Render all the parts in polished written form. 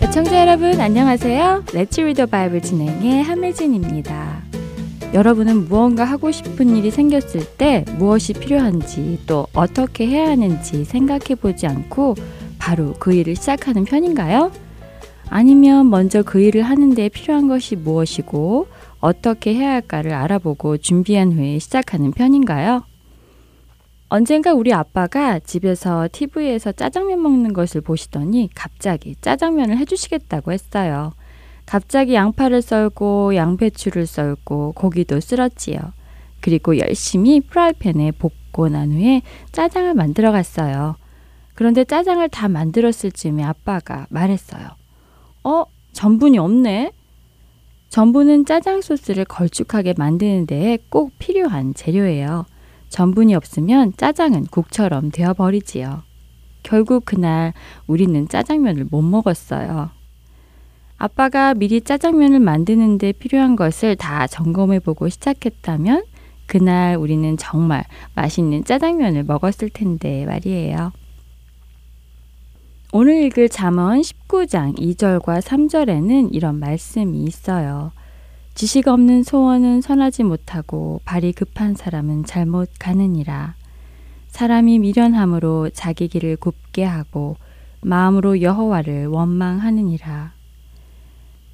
시청자 여러분 안녕하세요. Let's Read the Bible 진행의 함혜진입니다. 여러분은 무언가 하고 싶은 일이 생겼을 때 무엇이 필요한지 또 어떻게 해야 하는지 생각해보지 않고 바로 그 일을 시작하는 편인가요? 아니면 먼저 그 일을 하는데 필요한 것이 무엇이고 어떻게 해야 할까를 알아보고 준비한 후에 시작하는 편인가요? 언젠가 우리 아빠가 집에서 TV에서 짜장면 먹는 것을 보시더니 갑자기 짜장면을 해주시겠다고 했어요. 갑자기 양파를 썰고 양배추를 썰고 고기도 썰었지요. 그리고 열심히 프라이팬에 볶고 난 후에 짜장을 만들어 갔어요. 그런데 짜장을 다 만들었을 즈음에 아빠가 말했어요. 전분이 없네? 전분은 짜장 소스를 걸쭉하게 만드는 데에 꼭 필요한 재료예요. 전분이 없으면 짜장은 국처럼 되어버리지요. 결국 그날 우리는 짜장면을 못 먹었어요. 아빠가 미리 짜장면을 만드는 데 필요한 것을 다 점검해보고 시작했다면 그날 우리는 정말 맛있는 짜장면을 먹었을 텐데 말이에요. 오늘 읽을 잠언 19장 2절과 3절에는 이런 말씀이 있어요. 지식 없는 소원은 선하지 못하고 발이 급한 사람은 잘못 가느니라. 사람이 미련함으로 자기 길을 굽게 하고 마음으로 여호와를 원망하느니라.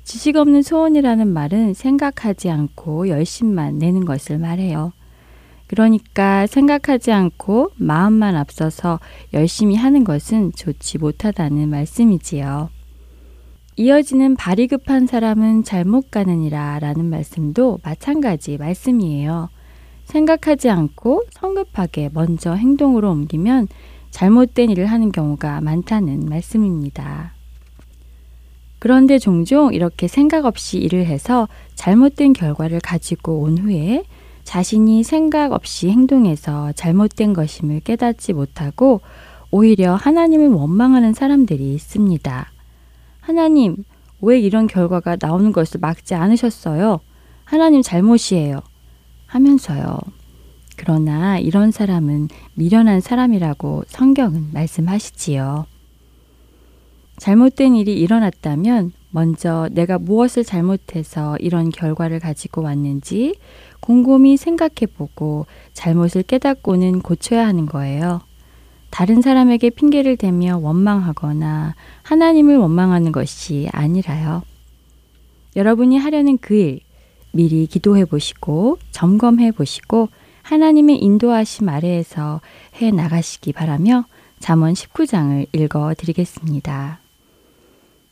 지식 없는 소원이라는 말은 생각하지 않고 열심만 내는 것을 말해요. 그러니까 생각하지 않고 마음만 앞서서 열심히 하는 것은 좋지 못하다는 말씀이지요. 이어지는 발이 급한 사람은 잘못 가느니라 라는 말씀도 마찬가지 말씀이에요. 생각하지 않고 성급하게 먼저 행동으로 옮기면 잘못된 일을 하는 경우가 많다는 말씀입니다. 그런데 종종 이렇게 생각 없이 일을 해서 잘못된 결과를 가지고 온 후에 자신이 생각 없이 행동해서 잘못된 것임을 깨닫지 못하고 오히려 하나님을 원망하는 사람들이 있습니다. 하나님, 왜 이런 결과가 나오는 것을 막지 않으셨어요? 하나님 잘못이에요. 하면서요. 그러나 이런 사람은 미련한 사람이라고 성경은 말씀하시지요. 잘못된 일이 일어났다면 먼저 내가 무엇을 잘못해서 이런 결과를 가지고 왔는지 곰곰이 생각해보고 잘못을 깨닫고는 고쳐야 하는 거예요. 다른 사람에게 핑계를 대며 원망하거나 하나님을 원망하는 것이 아니라요. 여러분이 하려는 그 일, 미리 기도해 보시고 점검해 보시고 하나님의 인도하심 아래에서 해 나가시기 바라며 잠언 19장을 읽어 드리겠습니다.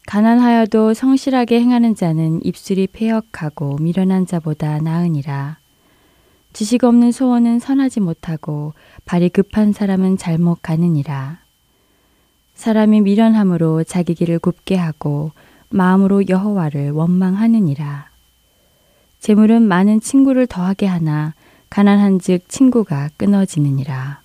가난하여도 성실하게 행하는 자는 입술이 패역하고 미련한 자보다 나으니라. 지식 없는 소원은 선하지 못하고 발이 급한 사람은 잘못 가느니라. 사람이 미련함으로 자기 길을 굽게 하고 마음으로 여호와를 원망하느니라. 재물은 많은 친구를 더하게 하나 가난한즉 친구가 끊어지느니라.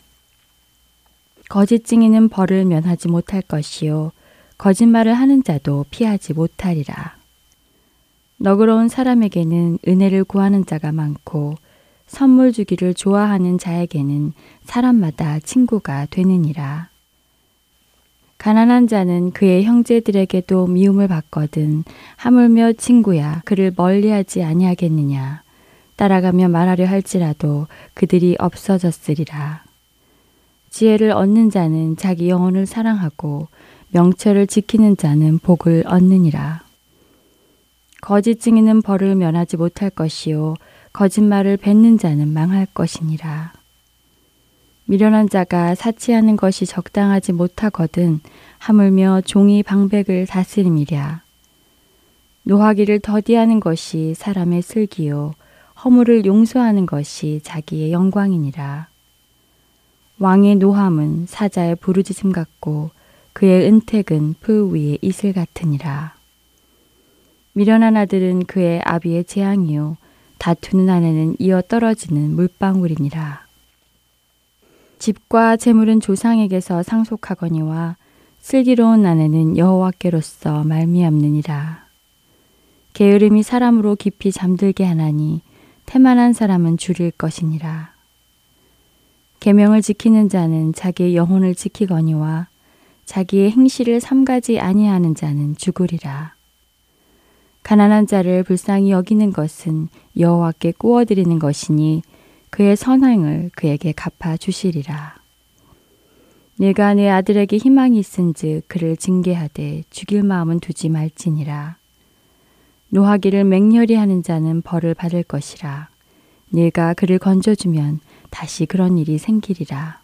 거짓 증인은 벌을 면하지 못할 것이요 거짓말을 하는 자도 피하지 못하리라. 너그러운 사람에게는 은혜를 구하는 자가 많고 선물 주기를 좋아하는 자에게는 사람마다 친구가 되느니라. 가난한 자는 그의 형제들에게도 미움을 받거든 하물며 친구야 그를 멀리하지 아니하겠느냐. 따라가며 말하려 할지라도 그들이 없어졌으리라. 지혜를 얻는 자는 자기 영혼을 사랑하고 명철을 지키는 자는 복을 얻느니라. 거짓 증인은 벌을 면하지 못할 것이요 거짓말을 뱉는 자는 망할 것이니라. 미련한 자가 사치하는 것이 적당하지 못하거든 하물며 종이 방백을 다스림이랴. 노하기를 더디하는 것이 사람의 슬기요 허물을 용서하는 것이 자기의 영광이니라. 왕의 노함은 사자의 부르짖음 같고 그의 은택은 풀 위의 이슬 같으니라. 미련한 아들은 그의 아비의 재앙이요 다투는 아내는 이어 떨어지는 물방울이니라. 집과 재물은 조상에게서 상속하거니와 슬기로운 아내는 여호와께로서 말미암느니라. 게으름이 사람으로 깊이 잠들게 하나니 태만한 사람은 줄일 것이니라. 계명을 지키는 자는 자기의 영혼을 지키거니와 자기의 행실을 삼가지 아니하는 자는 죽으리라. 가난한 자를 불쌍히 여기는 것은 여호와께 꾸어드리는 것이니 그의 선행을 그에게 갚아주시리라. 네가 내 아들에게 희망이 있은즉 그를 징계하되 죽일 마음은 두지 말지니라. 노하기를 맹렬히 하는 자는 벌을 받을 것이라. 네가 그를 건져주면 다시 그런 일이 생기리라.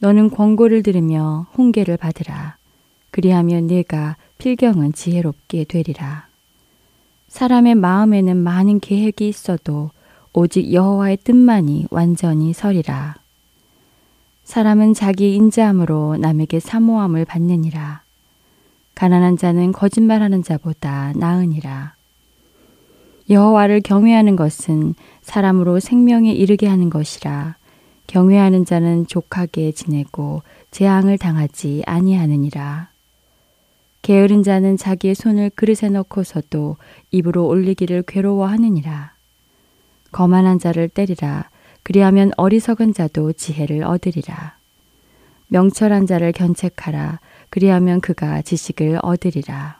너는 권고를 들으며 훈계를 받으라. 그리하면 네가 필경은 지혜롭게 되리라. 사람의 마음에는 많은 계획이 있어도 오직 여호와의 뜻만이 완전히 서리라. 사람은 자기 인자함으로 남에게 사모함을 받느니라. 가난한 자는 거짓말하는 자보다 나으니라. 여호와를 경외하는 것은 사람으로 생명에 이르게 하는 것이라. 경외하는 자는 족하게 지내고 재앙을 당하지 아니하느니라. 게으른 자는 자기의 손을 그릇에 넣고서도 입으로 올리기를 괴로워하느니라. 거만한 자를 때리라. 그리하면 어리석은 자도 지혜를 얻으리라. 명철한 자를 견책하라. 그리하면 그가 지식을 얻으리라.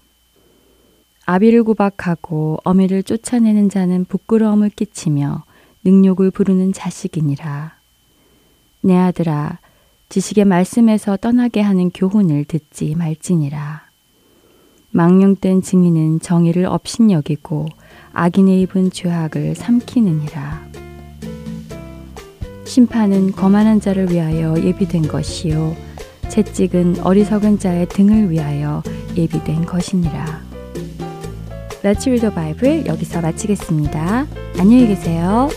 아비를 구박하고 어미를 쫓아내는 자는 부끄러움을 끼치며 능욕을 부르는 자식이니라. 내 아들아, 지식의 말씀에서 떠나게 하는 교훈을 듣지 말지니라. 망령된 증인은 정의를 업신여기고 악인의 입은 죄악을 삼키느니라. 심판은 거만한 자를 위하여 예비된 것이요 채찍은 어리석은 자의 등을 위하여 예비된 것이니라. Let's read the Bible 여기서 마치겠습니다. 안녕히 계세요.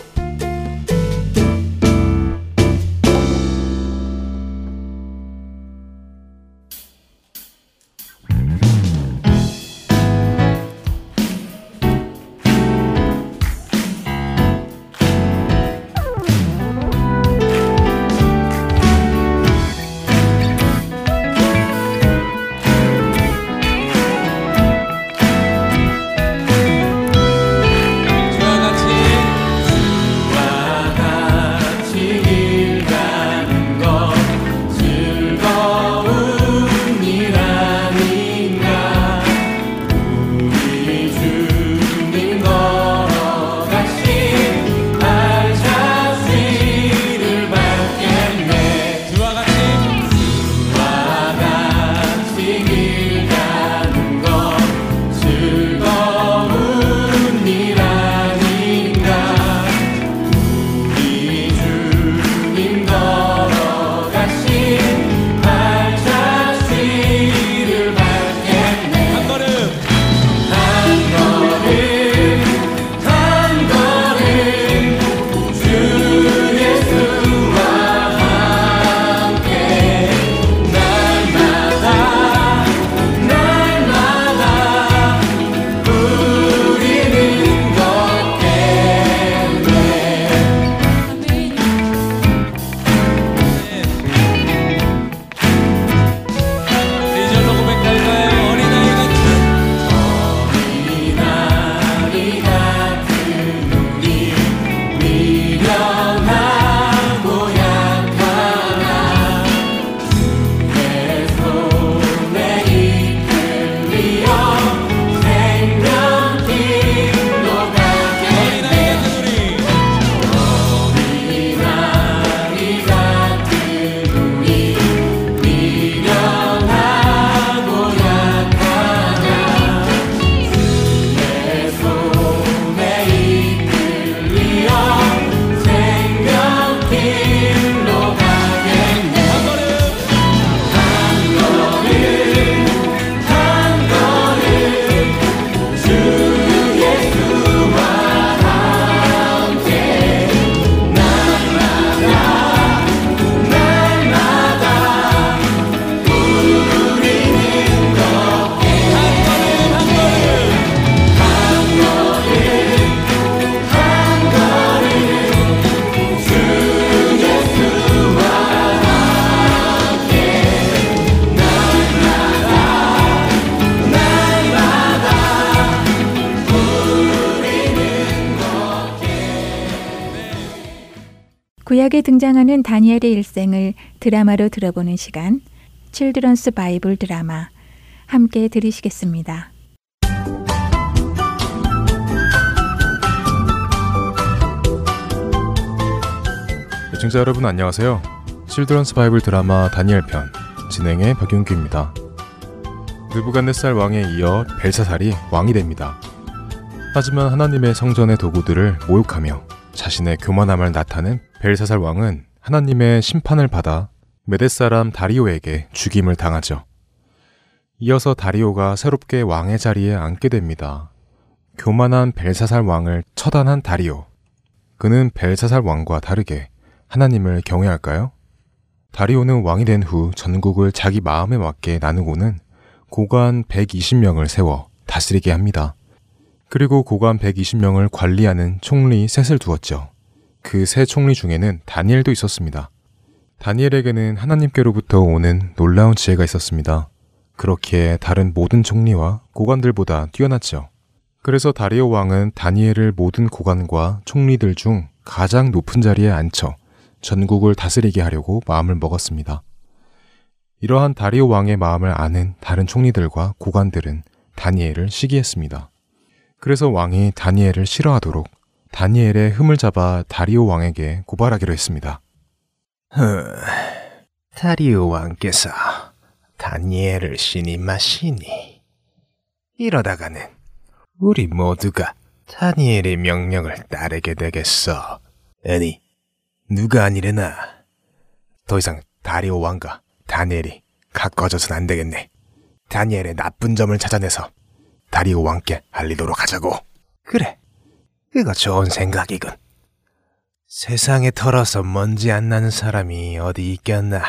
구약에 등장하는 다니엘의 일생을 드라마로 들어보는 시간, 칠드런스 바이블 드라마 함께 들으시겠습니다. 시청자 여러분 안녕하세요. 칠드런스 바이블 드라마 다니엘 편 진행의 박윤규입니다. 느부갓네살 왕에 이어 벨사살이 왕이 됩니다. 하지만 하나님의 성전의 도구들을 모욕하며 자신의 교만함을 나타낸 벨사살 왕은 하나님의 심판을 받아 메대 사람 다리오에게 죽임을 당하죠. 이어서 다리오가 새롭게 왕의 자리에 앉게 됩니다. 교만한 벨사살 왕을 처단한 다리오. 그는 벨사살 왕과 다르게 하나님을 경외할까요? 다리오는 왕이 된 후 전국을 자기 마음에 맞게 나누고는 고관 120명을 세워 다스리게 합니다. 그리고 고관 120명을 관리하는 총리 셋을 두었죠. 그 세 총리 중에는 다니엘도 있었습니다. 다니엘에게는 하나님께로부터 오는 놀라운 지혜가 있었습니다. 그렇기에 다른 모든 총리와 고관들보다 뛰어났죠. 그래서 다리오 왕은 다니엘을 모든 고관과 총리들 중 가장 높은 자리에 앉혀 전국을 다스리게 하려고 마음을 먹었습니다. 이러한 다리오 왕의 마음을 아는 다른 총리들과 고관들은 다니엘을 시기했습니다. 그래서 왕이 다니엘을 싫어하도록 다니엘의 흠을 잡아 다리오 왕에게 고발하기로 했습니다. 다리오 왕께서 다니엘을 신임하시니 이러다가는 우리 모두가 다니엘의 명령을 따르게 되겠어. 아니, 누가 아니래나. 더 이상 다리오 왕과 다니엘이 가까워져선 안 되겠네. 다니엘의 나쁜 점을 찾아내서 다리오 왕께 알리도록 하자고. 그래, 그거 좋은 생각이군. 세상에 털어서 먼지 안 나는 사람이 어디 있겠나.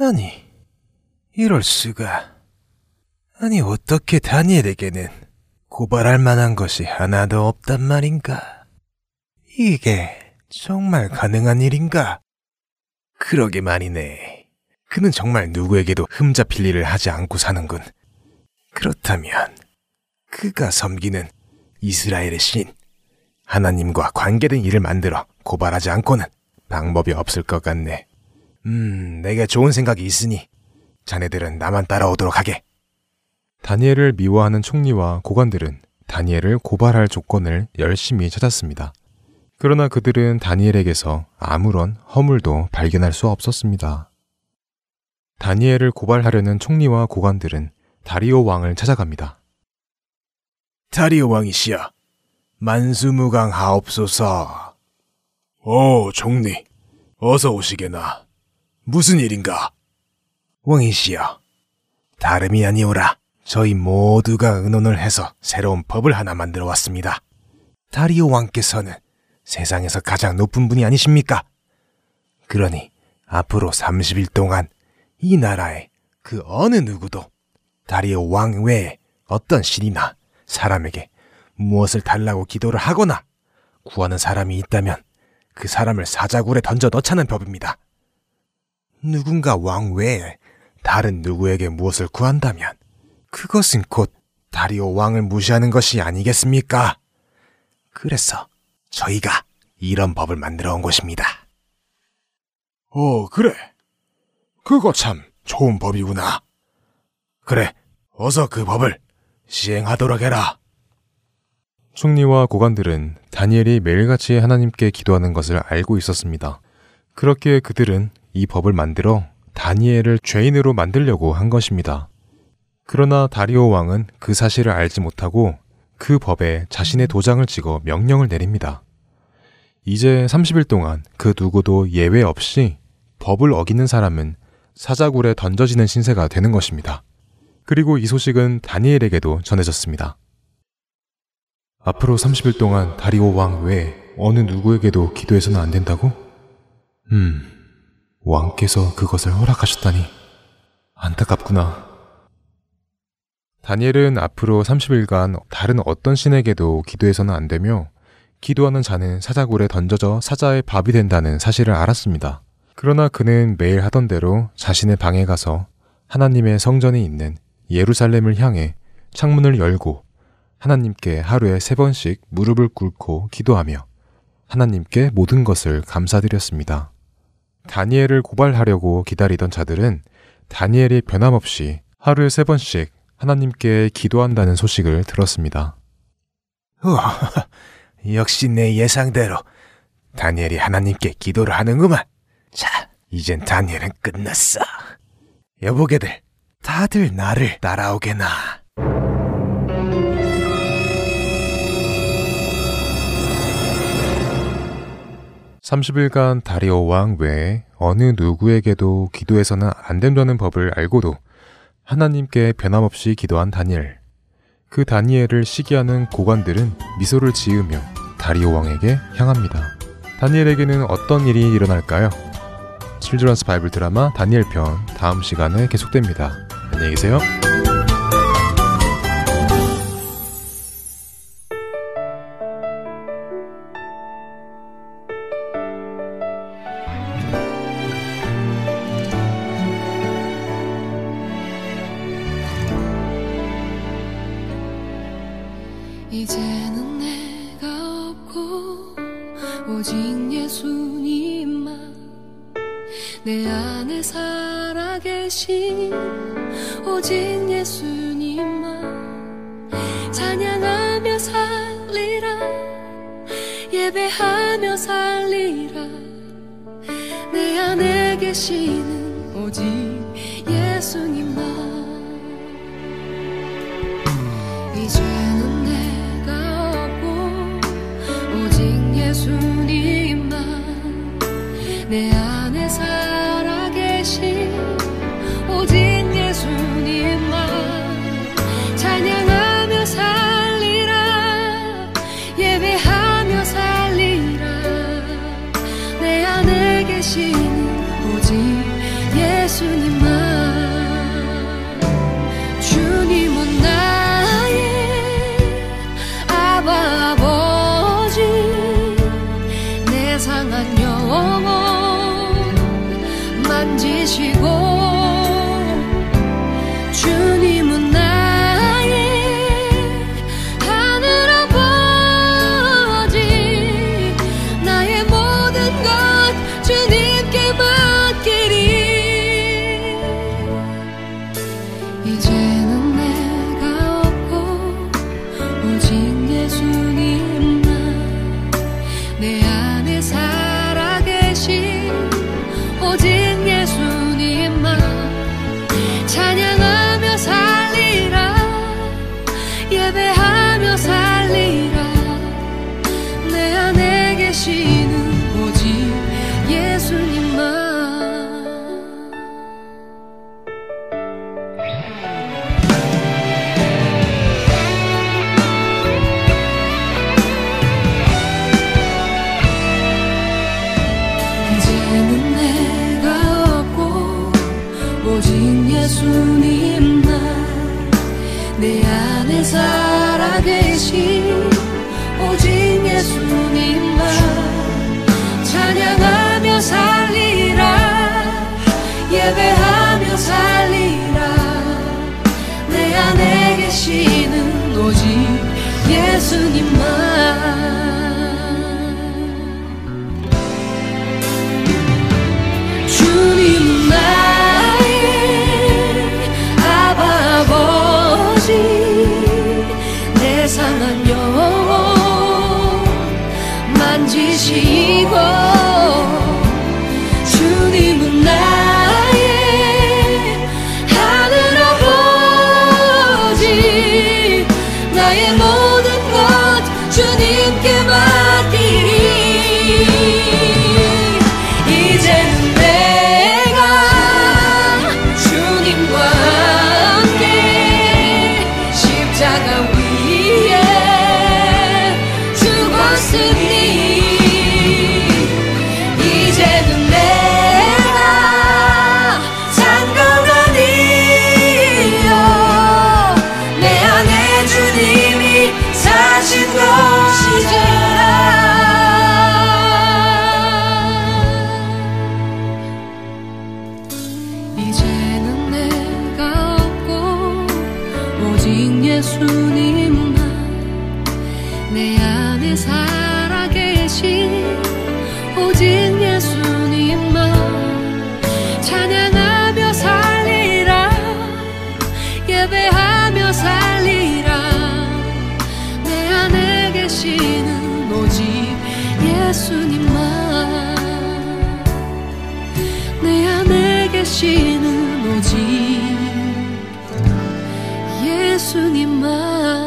아니, 이럴 수가. 아니, 어떻게 다니엘에게는 고발할 만한 것이 하나도 없단 말인가? 이게 정말 가능한 일인가? 그러게 말이네. 그는 정말 누구에게도 흠잡힐 일을 하지 않고 사는군. 그렇다면 그가 섬기는 이스라엘의 신 하나님과 관계된 일을 만들어 고발하지 않고는 방법이 없을 것 같네. 내게 좋은 생각이 있으니 자네들은 나만 따라오도록 하게. 다니엘을 미워하는 총리와 고관들은 다니엘을 고발할 조건을 열심히 찾았습니다. 그러나 그들은 다니엘에게서 아무런 허물도 발견할 수 없었습니다. 다니엘을 고발하려는 총리와 고관들은 다리오 왕을 찾아갑니다. 다리오 왕이시여, 만수무강하옵소서. 오, 총리, 어서 오시게나. 무슨 일인가? 왕이시여, 다름이 아니오라. 저희 모두가 의논을 해서 새로운 법을 하나 만들어 왔습니다. 다리오 왕께서는 세상에서 가장 높은 분이 아니십니까? 그러니 앞으로 30일 동안 이 나라의 그 어느 누구도 다리오 왕 외에 어떤 신이나 사람에게 무엇을 달라고 기도를 하거나 구하는 사람이 있다면 그 사람을 사자굴에 던져 넣자는 법입니다. 누군가 왕 외에 다른 누구에게 무엇을 구한다면 그것은 곧 다리오 왕을 무시하는 것이 아니겠습니까? 그래서 저희가 이런 법을 만들어 온 것입니다. 그래. 그거 참 좋은 법이구나. 그래, 어서 그 법을 시행하도록 해라. 총리와 고관들은 다니엘이 매일같이 하나님께 기도하는 것을 알고 있었습니다. 그렇기에 그들은 이 법을 만들어 다니엘을 죄인으로 만들려고 한 것입니다. 그러나 다리오 왕은 그 사실을 알지 못하고 그 법에 자신의 도장을 찍어 명령을 내립니다. 이제 30일 동안 그 누구도 예외 없이 법을 어기는 사람은 사자굴에 던져지는 신세가 되는 것입니다. 그리고 이 소식은 다니엘에게도 전해졌습니다. 앞으로 30일 동안 다리오 왕 외에 어느 누구에게도 기도해서는 안 된다고? 왕께서 그것을 허락하셨다니 안타깝구나. 다니엘은 앞으로 30일간 다른 어떤 신에게도 기도해서는 안 되며 기도하는 자는 사자굴에 던져져 사자의 밥이 된다는 사실을 알았습니다. 그러나 그는 매일 하던 대로 자신의 방에 가서 하나님의 성전이 있는 예루살렘을 향해 창문을 열고 하나님께 하루에 3번씩 무릎을 꿇고 기도하며 하나님께 모든 것을 감사드렸습니다. 다니엘을 고발하려고 기다리던 자들은 다니엘이 변함없이 하루에 3번씩 하나님께 기도한다는 소식을 들었습니다. 우와, 역시 내 예상대로 다니엘이 하나님께 기도를 하는구만. 자, 이젠 다니엘은 끝났어. 여보게들, 다들 나를 따라오게나. (목소리) 30일간 다리오 왕 외에 어느 누구에게도 기도해서는 안 된다는 법을 알고도 하나님께 변함없이 기도한 다니엘. 그 다니엘을 시기하는 고관들은 미소를 지으며 다리오 왕에게 향합니다. 다니엘에게는 어떤 일이 일어날까요? 칠드런스 바이블 드라마 다니엘 편 다음 시간에 계속됩니다. 안녕히 계세요. 이제는 내가 없고 오직 예수님만 내 안에 살아계신 오직 예수님만 찬양하며 살리라 예배하며 살리라 내 안에 계시는 오직 예수님만 이제는 내가 없고 오직 예수님만 내 안에 살아계신 오직 예수님만 찬양하며 살리라 예배하며 살리라 내 안에 계시는 오직 예수님만 주님은 나 아버지 내 상한 영혼 만지시고 주님은 나의 하늘 아버지 나의 모든 것 주님께 맡기리 이제는 내가 없고 오직 주님만 내 안에 살아계신 오직 예수님만 찬양하며 살리라 예배하며 살리라 내 안에 계시는 오직 예수님만 주님만 내 안에 살아계신 오직 예수님만 찬양하며 살리라 예배하며 살리라 내 안에 계시는 오직 예수님만 주님은 나 상한 영혼 만지시고 주님은 나의 하늘 아버지 나의 모든 것 주님께 맡기리 이제는 내가 주님과 함께 십자가 위에 이제는 내가 상관하니요 내 안에 주님이 사신 것이라 이제는 내가 없고 오직 예수님만 내 안에 살아계신 다시는 오직 예수님만, 내 안에 계시는 오직 예수님만.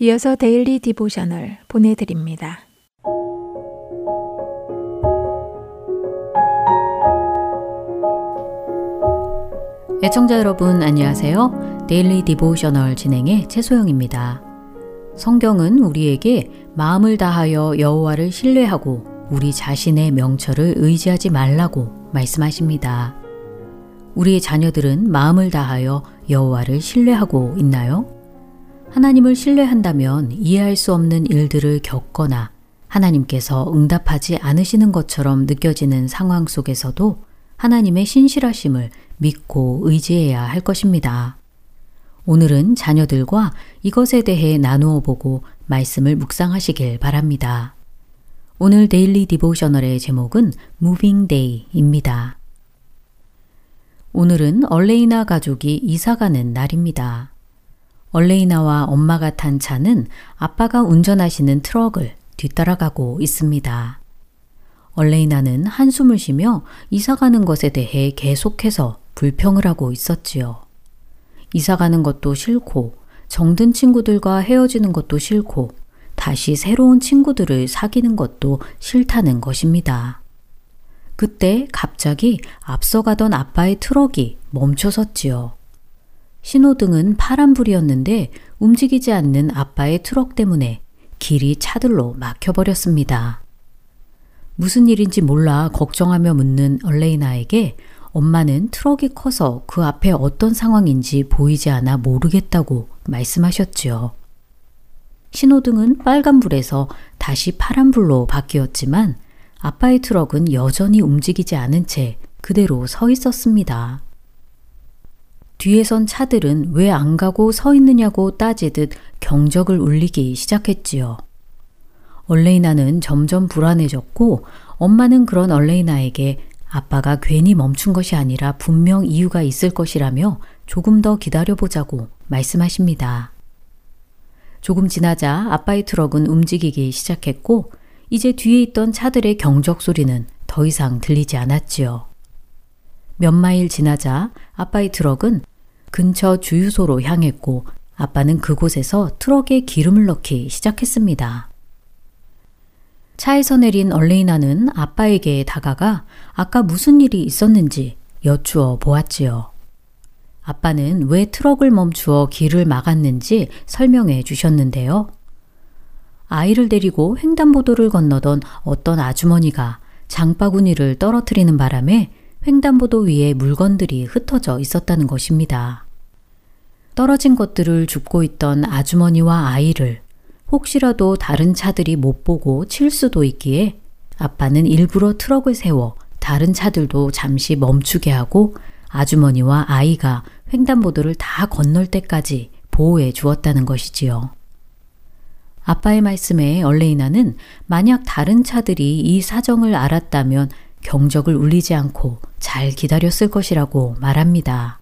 이어서 데일리 디보셔널 보내드립니다. 애청자 여러분 안녕하세요. 데일리 디보셔널 진행의 최소영입니다. 성경은 우리에게 마음을 다하여 여호와를 신뢰하고 우리 자신의 명철을 의지하지 말라고 말씀하십니다. 우리의 자녀들은 마음을 다하여 여호와를 신뢰하고 있나요? 하나님을 신뢰한다면 이해할 수 없는 일들을 겪거나 하나님께서 응답하지 않으시는 것처럼 느껴지는 상황 속에서도 하나님의 신실하심을 믿고 의지해야 할 것입니다. 오늘은 자녀들과 이것에 대해 나누어 보고 말씀을 묵상하시길 바랍니다. 오늘 데일리 디보셔널의 제목은 Moving Day입니다. 오늘은 얼레이나 가족이 이사가는 날입니다. 얼레이나와 엄마가 탄 차는 아빠가 운전하시는 트럭을 뒤따라가고 있습니다. 얼레이나는 한숨을 쉬며 이사가는 것에 대해 계속해서 불평을 하고 있었지요. 이사가는 것도 싫고 정든 친구들과 헤어지는 것도 싫고 다시 새로운 친구들을 사귀는 것도 싫다는 것입니다. 그때 갑자기 앞서가던 아빠의 트럭이 멈춰섰지요. 신호등은 파란불이었는데 움직이지 않는 아빠의 트럭 때문에 길이 차들로 막혀버렸습니다. 무슨 일인지 몰라 걱정하며 묻는 얼레이나에게 엄마는 트럭이 커서 그 앞에 어떤 상황인지 보이지 않아 모르겠다고 말씀하셨지요. 신호등은 빨간불에서 다시 파란불로 바뀌었지만 아빠의 트럭은 여전히 움직이지 않은 채 그대로 서 있었습니다. 뒤에 선 차들은 왜 안 가고 서 있느냐고 따지듯 경적을 울리기 시작했지요. 얼레이나는 점점 불안해졌고 엄마는 그런 얼레이나에게 아빠가 괜히 멈춘 것이 아니라 분명 이유가 있을 것이라며 조금 더 기다려보자고 말씀하십니다. 조금 지나자 아빠의 트럭은 움직이기 시작했고 이제 뒤에 있던 차들의 경적 소리는 더 이상 들리지 않았지요. 몇 마일 지나자 아빠의 트럭은 근처 주유소로 향했고 아빠는 그곳에서 트럭에 기름을 넣기 시작했습니다. 차에서 내린 얼레이나는 아빠에게 다가가 아까 무슨 일이 있었는지 여쭈어 보았지요. 아빠는 왜 트럭을 멈추어 길을 막았는지 설명해 주셨는데요. 아이를 데리고 횡단보도를 건너던 어떤 아주머니가 장바구니를 떨어뜨리는 바람에 횡단보도 위에 물건들이 흩어져 있었다는 것입니다. 떨어진 것들을 줍고 있던 아주머니와 아이를 혹시라도 다른 차들이 못 보고 칠 수도 있기에 아빠는 일부러 트럭을 세워 다른 차들도 잠시 멈추게 하고 아주머니와 아이가 횡단보도를 다 건널 때까지 보호해 주었다는 것이지요. 아빠의 말씀에 얼레이나는 만약 다른 차들이 이 사정을 알았다면 경적을 울리지 않고 잘 기다렸을 것이라고 말합니다.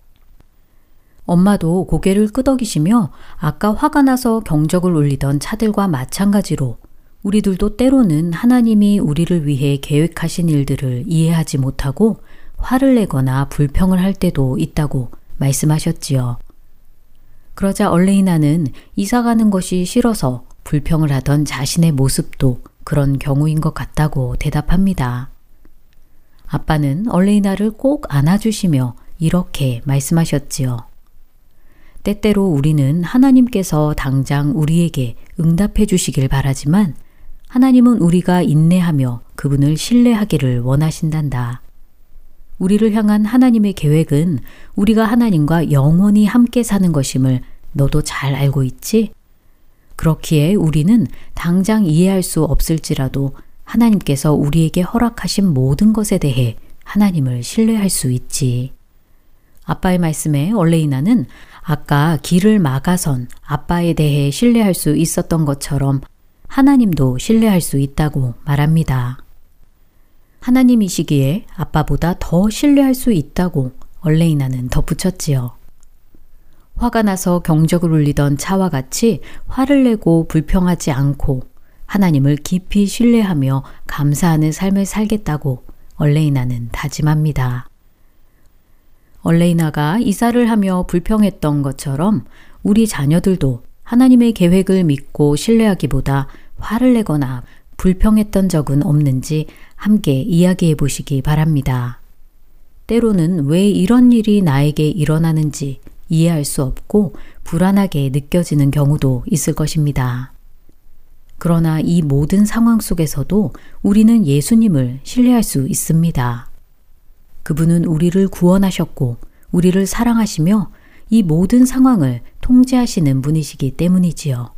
엄마도 고개를 끄덕이시며 아까 화가 나서 경적을 울리던 차들과 마찬가지로 우리들도 때로는 하나님이 우리를 위해 계획하신 일들을 이해하지 못하고 화를 내거나 불평을 할 때도 있다고 말씀하셨지요. 그러자 얼레이나는 이사가는 것이 싫어서 불평을 하던 자신의 모습도 그런 경우인 것 같다고 대답합니다. 아빠는 얼레이나를 꼭 안아주시며 이렇게 말씀하셨지요. 때때로 우리는 하나님께서 당장 우리에게 응답해 주시길 바라지만 하나님은 우리가 인내하며 그분을 신뢰하기를 원하신단다. 우리를 향한 하나님의 계획은 우리가 하나님과 영원히 함께 사는 것임을 너도 잘 알고 있지? 그렇기에 우리는 당장 이해할 수 없을지라도 하나님께서 우리에게 허락하신 모든 것에 대해 하나님을 신뢰할 수 있지. 아빠의 말씀에 얼레이나는 아까 길을 막아선 아빠에 대해 신뢰할 수 있었던 것처럼 하나님도 신뢰할 수 있다고 말합니다. 하나님이시기에 아빠보다 더 신뢰할 수 있다고 얼레이나는 덧붙였지요. 화가 나서 경적을 울리던 차와 같이 화를 내고 불평하지 않고 하나님을 깊이 신뢰하며 감사하는 삶을 살겠다고 얼레이나는 다짐합니다. 얼레이나가 이사를 하며 불평했던 것처럼 우리 자녀들도 하나님의 계획을 믿고 신뢰하기보다 화를 내거나 불평했던 적은 없는지 함께 이야기해 보시기 바랍니다. 때로는 왜 이런 일이 나에게 일어나는지 이해할 수 없고 불안하게 느껴지는 경우도 있을 것입니다. 그러나 이 모든 상황 속에서도 우리는 예수님을 신뢰할 수 있습니다. 그분은 우리를 구원하셨고 우리를 사랑하시며 이 모든 상황을 통제하시는 분이시기 때문이지요.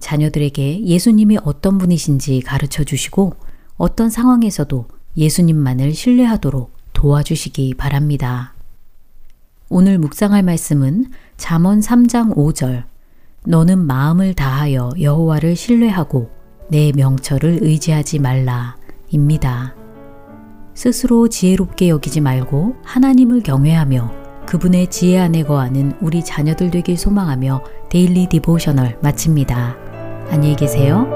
자녀들에게 예수님이 어떤 분이신지 가르쳐 주시고 어떤 상황에서도 예수님만을 신뢰하도록 도와주시기 바랍니다. 오늘 묵상할 말씀은 잠언 3장 5절 너는 마음을 다하여 여호와를 신뢰하고 내 명철을 의지하지 말라 입니다. 스스로 지혜롭게 여기지 말고 하나님을 경외하며 그분의 지혜 안에 거하는 우리 자녀들 되길 소망하며 데일리 디보셔널 마칩니다. 안녕히 계세요.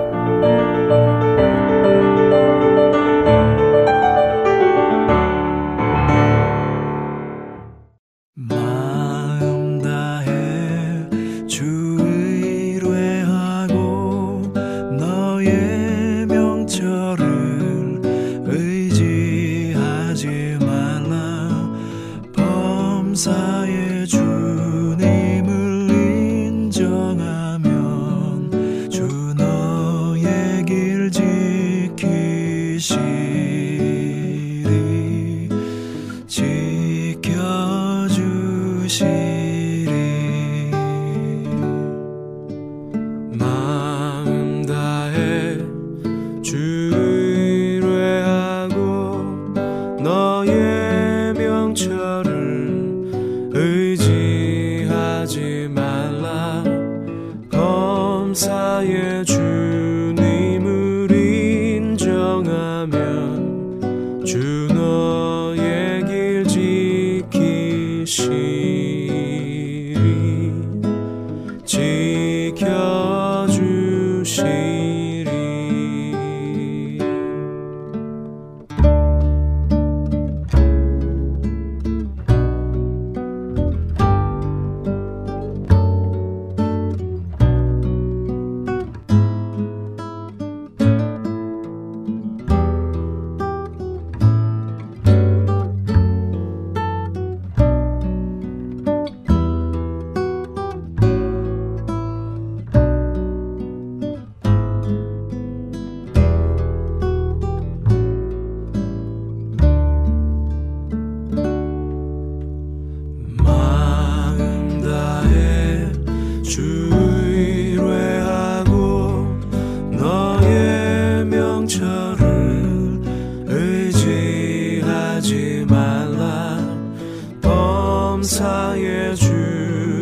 범사에 주님을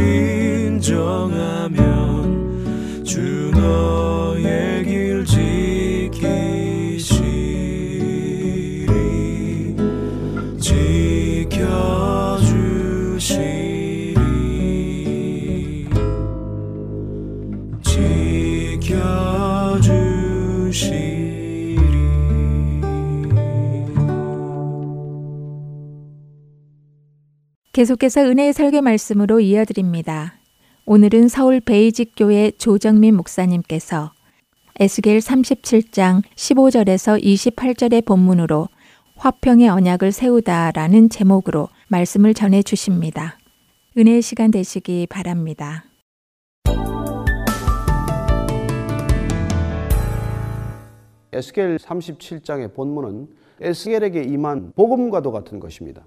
인정하면 계속해서 은혜의 설교 말씀으로 이어드립니다. 오늘은 서울 베이직교회 조정민 목사님께서 에스겔 37장 15절에서 28절의 본문으로 화평의 언약을 세우다라는 제목으로 말씀을 전해 주십니다. 은혜의 시간 되시기 바랍니다. 에스겔 37장의 본문은 에스겔에게 임한 복음과도 같은 것입니다.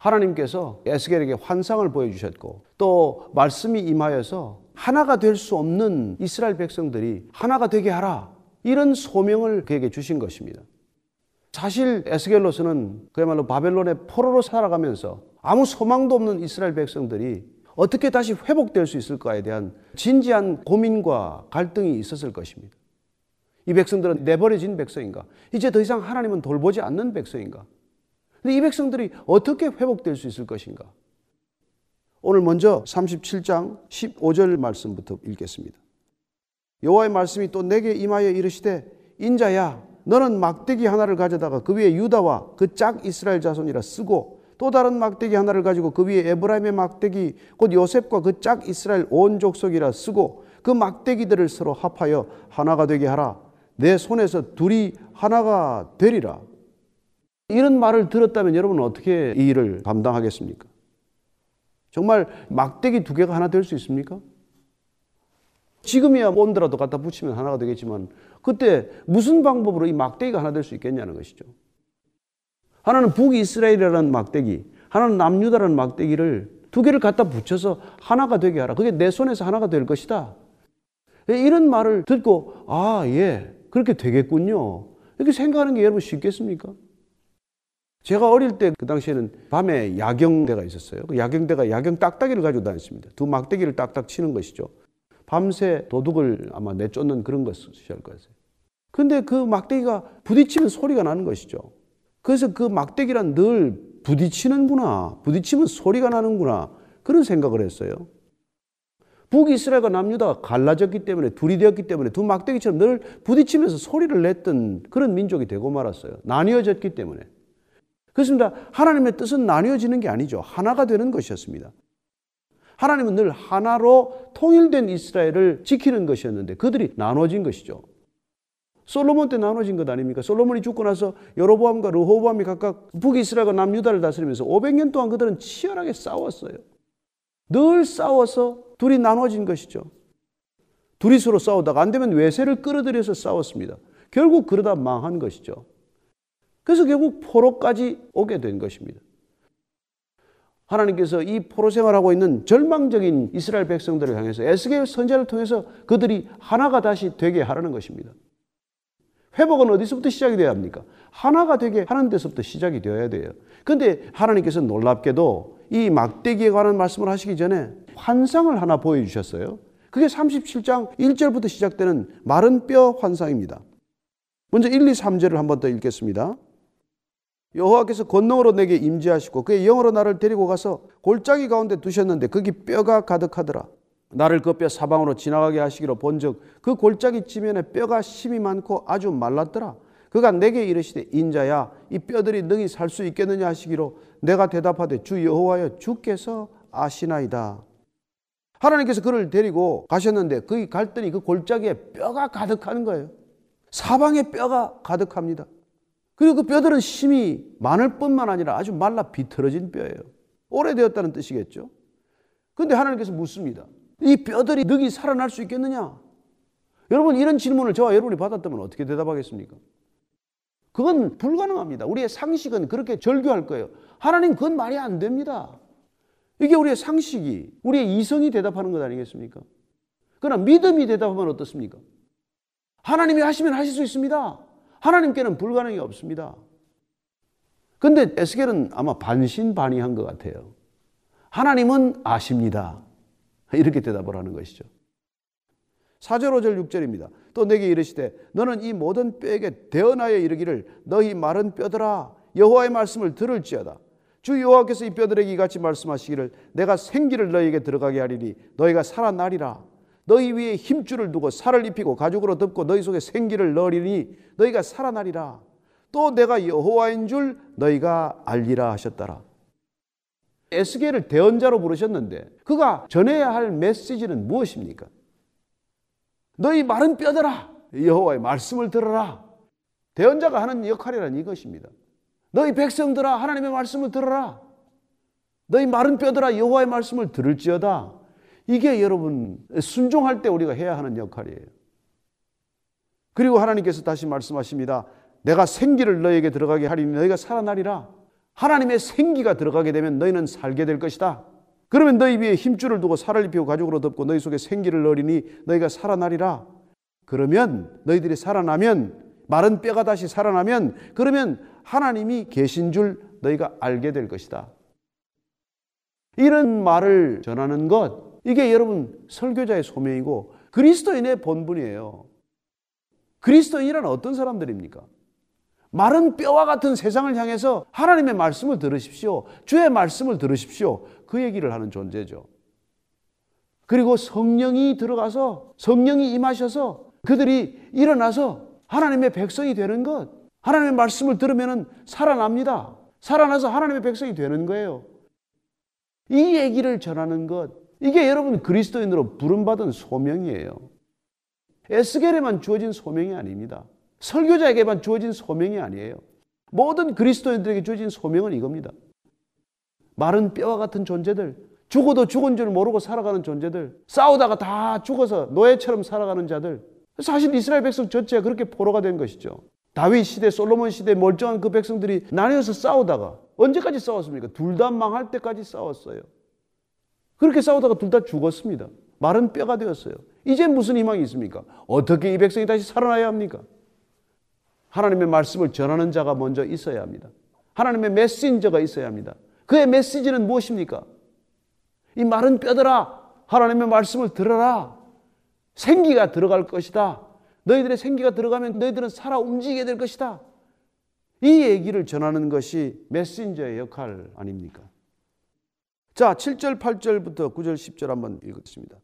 하나님께서 에스겔에게 환상을 보여주셨고 또 말씀이 임하여서 하나가 될 수 없는 이스라엘 백성들이 하나가 되게 하라, 이런 소명을 그에게 주신 것입니다. 사실 에스겔로서는 그야말로 바벨론의 포로로 살아가면서 아무 소망도 없는 이스라엘 백성들이 어떻게 다시 회복될 수 있을까에 대한 진지한 고민과 갈등이 있었을 것입니다. 이 백성들은 내버려진 백성인가? 이제 더 이상 하나님은 돌보지 않는 백성인가? 근데 이 백성들이 어떻게 회복될 수 있을 것인가? 오늘 먼저 37장 15절 말씀부터 읽겠습니다. 여호와의 말씀이 또 내게 임하여 이르시되, 인자야, 너는 막대기 하나를 가져다가 그 위에 유다와 그 짝 이스라엘 자손이라 쓰고, 또 다른 막대기 하나를 가지고 그 위에 에브라임의 막대기 곧 요셉과 그 짝 이스라엘 온 족속이라 쓰고, 그 막대기들을 서로 합하여 하나가 되게 하라. 내 손에서 둘이 하나가 되리라. 이런 말을 들었다면 여러분은 어떻게 이 일을 감당하겠습니까? 정말 막대기 두 개가 하나 될 수 있습니까? 지금이야 온더라도 갖다 붙이면 하나가 되겠지만 그때 무슨 방법으로 이 막대기가 하나 될 수 있겠냐는 것이죠. 하나는 북이스라엘이라는 막대기, 하나는 남유다라는 막대기를 두 개를 갖다 붙여서 하나가 되게 하라. 그게 내 손에서 하나가 될 것이다. 이런 말을 듣고 아, 예, 그렇게 되겠군요, 이렇게 생각하는 게 여러분 쉽겠습니까? 제가 어릴 때 그 당시에는 밤에 야경대가 있었어요. 그 야경대가 야경 딱딱이를 가지고 다녔습니다. 두 막대기를 딱딱 치는 것이죠. 밤새 도둑을 아마 내쫓는 그런 것이었을 거예요. 근데 그 막대기가 부딪히면 소리가 나는 것이죠. 그래서 그 막대기란 늘 부딪히는구나, 부딪히면 소리가 나는구나, 그런 생각을 했어요. 북이스라엘과 남유다가 갈라졌기 때문에, 둘이 되었기 때문에 두 막대기처럼 늘 부딪히면서 소리를 냈던 그런 민족이 되고 말았어요. 나뉘어졌기 때문에. 그렇습니다. 하나님의 뜻은 나뉘어지는 게 아니죠. 하나가 되는 것이었습니다. 하나님은 늘 하나로 통일된 이스라엘을 지키는 것이었는데 그들이 나눠진 것이죠. 솔로몬 때 나눠진 것 아닙니까? 솔로몬이 죽고 나서 여로보암과 르호보암이 각각 북이스라엘과 남유다를 다스리면서 500년 동안 그들은 치열하게 싸웠어요. 늘 싸워서 둘이 나눠진 것이죠. 둘이 서로 싸우다가 안 되면 외세를 끌어들여서 싸웠습니다. 결국 그러다 망한 것이죠. 그래서 결국 포로까지 오게 된 것입니다. 하나님께서 이 포로 생활하고 있는 절망적인 이스라엘 백성들을 향해서 에스겔 선지자를 통해서 그들이 하나가 다시 되게 하라는 것입니다. 회복은 어디서부터 시작이 되어야 합니까? 하나가 되게 하는 데서부터 시작이 되어야 돼요. 그런데 하나님께서 놀랍게도 이 막대기에 관한 말씀을 하시기 전에 환상을 하나 보여주셨어요. 그게 37장 1절부터 시작되는 마른 뼈 환상입니다. 먼저 1, 2, 3절을 한 번 더 읽겠습니다. 여호와께서 권능으로 내게 임재하시고 그의 영으로 나를 데리고 가서 골짜기 가운데 두셨는데 거기 뼈가 가득하더라. 나를 그 뼈 사방으로 지나가게 하시기로 본즉 그 골짜기 지면에 뼈가 심이 많고 아주 말랐더라. 그가 내게 이르시되, 인자야, 이 뼈들이 능히 살 수 있겠느냐 하시기로 내가 대답하되, 주 여호와여, 주께서 아시나이다. 하나님께서 그를 데리고 가셨는데 거기 갔더니 그 골짜기에 뼈가 가득한 거예요. 사방에 뼈가 가득합니다. 그리고 그 뼈들은 심이 많을 뿐만 아니라 아주 말라 비틀어진 뼈예요. 오래되었다는 뜻이겠죠. 그런데 하나님께서 묻습니다. 이 뼈들이 능히 살아날 수 있겠느냐? 여러분, 이런 질문을 저와 여러분이 받았다면 어떻게 대답하겠습니까? 그건 불가능합니다. 우리의 상식은 그렇게 절규할 거예요. 하나님, 그건 말이 안 됩니다. 이게 우리의 상식이, 우리의 이성이 대답하는 것 아니겠습니까? 그러나 믿음이 대답하면 어떻습니까? 하나님이 하시면 하실 수 있습니다. 하나님께는 불가능이 없습니다. 근데 에스겔은 아마 반신반의한 것 같아요. 하나님은 아십니다, 이렇게 대답을 하는 것이죠. 4절, 5절, 6절입니다. 또 내게 이르시되, 너는 이 모든 뼈에게 대언하여 이르기를, 너희 마른 뼈들아, 여호와의 말씀을 들을지어다. 주 여호와께서 이 뼈들에게 이같이 말씀하시기를, 내가 생기를 너희에게 들어가게 하리니 너희가 살아나리라. 너희 위에 힘줄을 두고 살을 입히고 가죽으로 덮고 너희 속에 생기를 넣으리니 너희가 살아나리라. 또 내가 여호와인 줄 너희가 알리라 하셨더라. 에스겔을 대언자로 부르셨는데 그가 전해야 할 메시지는 무엇입니까? 너희 마른 뼈들아, 여호와의 말씀을 들어라. 대언자가 하는 역할이란 이것입니다. 너희 백성들아, 하나님의 말씀을 들어라. 너희 마른 뼈들아, 여호와의 말씀을 들을지어다. 이게 여러분 순종할 때 우리가 해야 하는 역할이에요. 그리고 하나님께서 다시 말씀하십니다. 내가 생기를 너희에게 들어가게 하리니 너희가 살아나리라. 하나님의 생기가 들어가게 되면 너희는 살게 될 것이다. 그러면 너희 위에 힘줄을 두고 살을 입히고 가죽으로 덮고 너희 속에 생기를 넣으리니 너희가 살아나리라. 그러면 너희들이 살아나면, 마른 뼈가 다시 살아나면, 그러면 하나님이 계신 줄 너희가 알게 될 것이다. 이런 말을 전하는 것, 이게 여러분 설교자의 소명이고 그리스도인의 본분이에요. 그리스도인이란 어떤 사람들입니까? 마른 뼈와 같은 세상을 향해서 하나님의 말씀을 들으십시오. 주의 말씀을 들으십시오. 그 얘기를 하는 존재죠. 그리고 성령이 들어가서, 성령이 임하셔서 그들이 일어나서 하나님의 백성이 되는 것. 하나님의 말씀을 들으면 살아납니다. 살아나서 하나님의 백성이 되는 거예요. 이 얘기를 전하는 것. 이게 여러분 그리스도인으로 부름받은 소명이에요. 에스겔에만 주어진 소명이 아닙니다. 설교자에게만 주어진 소명이 아니에요. 모든 그리스도인들에게 주어진 소명은 이겁니다. 마른 뼈와 같은 존재들, 죽어도 죽은 줄 모르고 살아가는 존재들, 싸우다가 다 죽어서 노예처럼 살아가는 자들, 사실 이스라엘 백성 전체가 그렇게 포로가 된 것이죠. 다윗 시대, 솔로몬 시대 멀쩡한 그 백성들이 나뉘어서 싸우다가 언제까지 싸웠습니까? 둘 다 망할 때까지 싸웠어요. 그렇게 싸우다가 둘 다 죽었습니다. 마른 뼈가 되었어요. 이제 무슨 희망이 있습니까? 어떻게 이 백성이 다시 살아나야 합니까? 하나님의 말씀을 전하는 자가 먼저 있어야 합니다. 하나님의 메신저가 있어야 합니다. 그의 메시지는 무엇입니까? 이 마른 뼈들아, 하나님의 말씀을 들어라. 생기가 들어갈 것이다. 너희들의 생기가 들어가면 너희들은 살아 움직이게 될 것이다. 이 얘기를 전하는 것이 메신저의 역할 아닙니까? 자, 7절, 8절부터 9절, 10절 한번 읽겠습니다.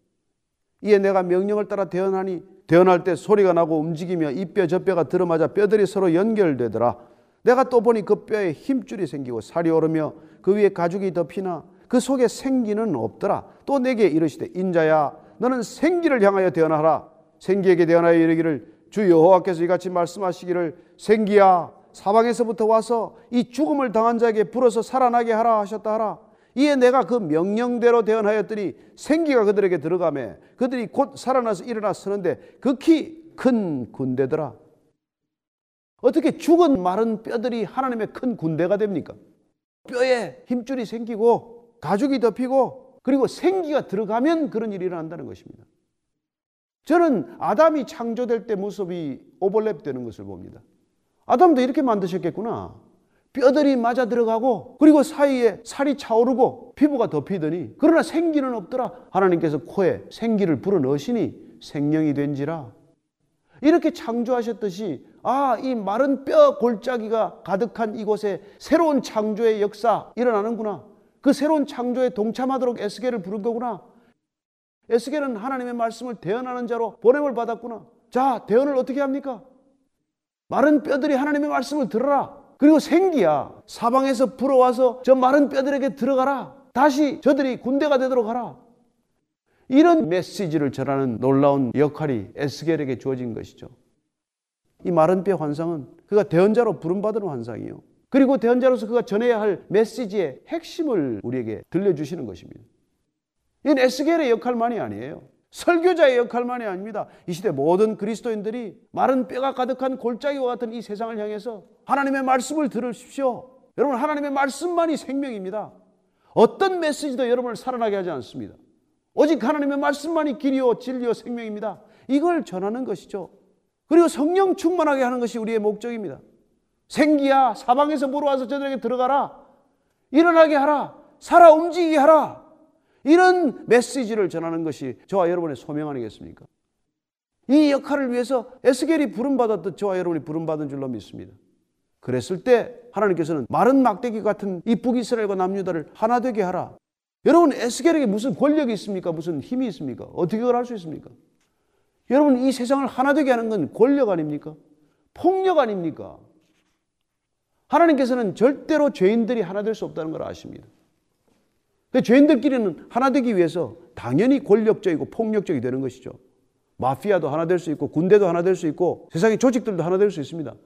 이에 내가 명령을 따라 대언하니 대언할 때 소리가 나고 움직이며 이 뼈 저 뼈가 들어맞아 뼈들이 서로 연결되더라. 내가 또 보니 그 뼈에 힘줄이 생기고 살이 오르며 그 위에 가죽이 덮이나 그 속에 생기는 없더라. 또 내게 이르시되 인자야, 너는 생기를 향하여 대언하라. 생기에게 대언하여 이르기를 주 여호와께서 이같이 말씀하시기를 생기야, 사방에서부터 와서 이 죽음을 당한 자에게 불어서 살아나게 하라 하셨다 하라. 이에 내가 그 명령대로 대언하였더니 생기가 그들에게 들어가매 그들이 곧 살아나서 일어나 서는데 극히 큰 군대더라. 어떻게 죽은 마른 뼈들이 하나님의 큰 군대가 됩니까? 뼈에 힘줄이 생기고 가죽이 덮이고 그리고 생기가 들어가면 그런 일이 일어난다는 것입니다. 저는 아담이 창조될 때 모습이 오버랩되는 것을 봅니다. 아담도 이렇게 만드셨겠구나. 뼈들이 맞아 들어가고 그리고 사이에 살이 차오르고 피부가 덮이더니 그러나 생기는 없더라. 하나님께서 코에 생기를 불어넣으시니 생명이 된지라. 이렇게 창조하셨듯이 아, 이 마른 뼈 골짜기가 가득한 이곳에 새로운 창조의 역사 일어나는구나. 그 새로운 창조에 동참하도록 에스겔을 부른 거구나. 에스겔은 하나님의 말씀을 대언하는 자로 보냄을 받았구나. 자, 대언을 어떻게 합니까? 마른 뼈들이 하나님의 말씀을 들어라. 그리고 생기야, 사방에서 불어와서 저 마른 뼈들에게 들어가라. 다시 저들이 군대가 되도록 하라. 이런 메시지를 전하는 놀라운 역할이 에스겔에게 주어진 것이죠. 이 마른 뼈 환상은 그가 대언자로 부름받은 환상이요. 그리고 대언자로서 그가 전해야 할 메시지의 핵심을 우리에게 들려주시는 것입니다. 이건 에스겔의 역할만이 아니에요. 설교자의 역할만이 아닙니다. 이 시대 모든 그리스도인들이 마른 뼈가 가득한 골짜기와 같은 이 세상을 향해서 하나님의 말씀을 들으십시오. 여러분, 하나님의 말씀만이 생명입니다. 어떤 메시지도 여러분을 살아나게 하지 않습니다. 오직 하나님의 말씀만이 길이요 진리요 생명입니다. 이걸 전하는 것이죠. 그리고 성령 충만하게 하는 것이 우리의 목적입니다. 생기야, 사방에서 물어와서 저들에게 들어가라. 일어나게 하라. 살아 움직이게 하라. 이런 메시지를 전하는 것이 저와 여러분의 소명 아니겠습니까? 이 역할을 위해서 에스겔이 부름받았듯 저와 여러분이 부름받은 줄로 믿습니다. 그랬을 때 하나님께서는 마른 막대기 같은 이 북이스라엘과 남유다를 하나 되게 하라. 여러분, 에스겔에게 무슨 권력이 있습니까? 무슨 힘이 있습니까? 어떻게 그걸 할 수 있습니까? 여러분, 이 세상을 하나 되게 하는 건 권력 아닙니까? 폭력 아닙니까? 하나님께서는 절대로 죄인들이 하나 될 수 없다는 걸 아십니다. 근데 죄인들끼리는 하나 되기 위해서 당연히 권력적이고 폭력적이 되는 것이죠. 마피아도 하나 될 수 있고 군대도 하나 될 수 있고 세상의 조직들도 하나 될 수 있습니다.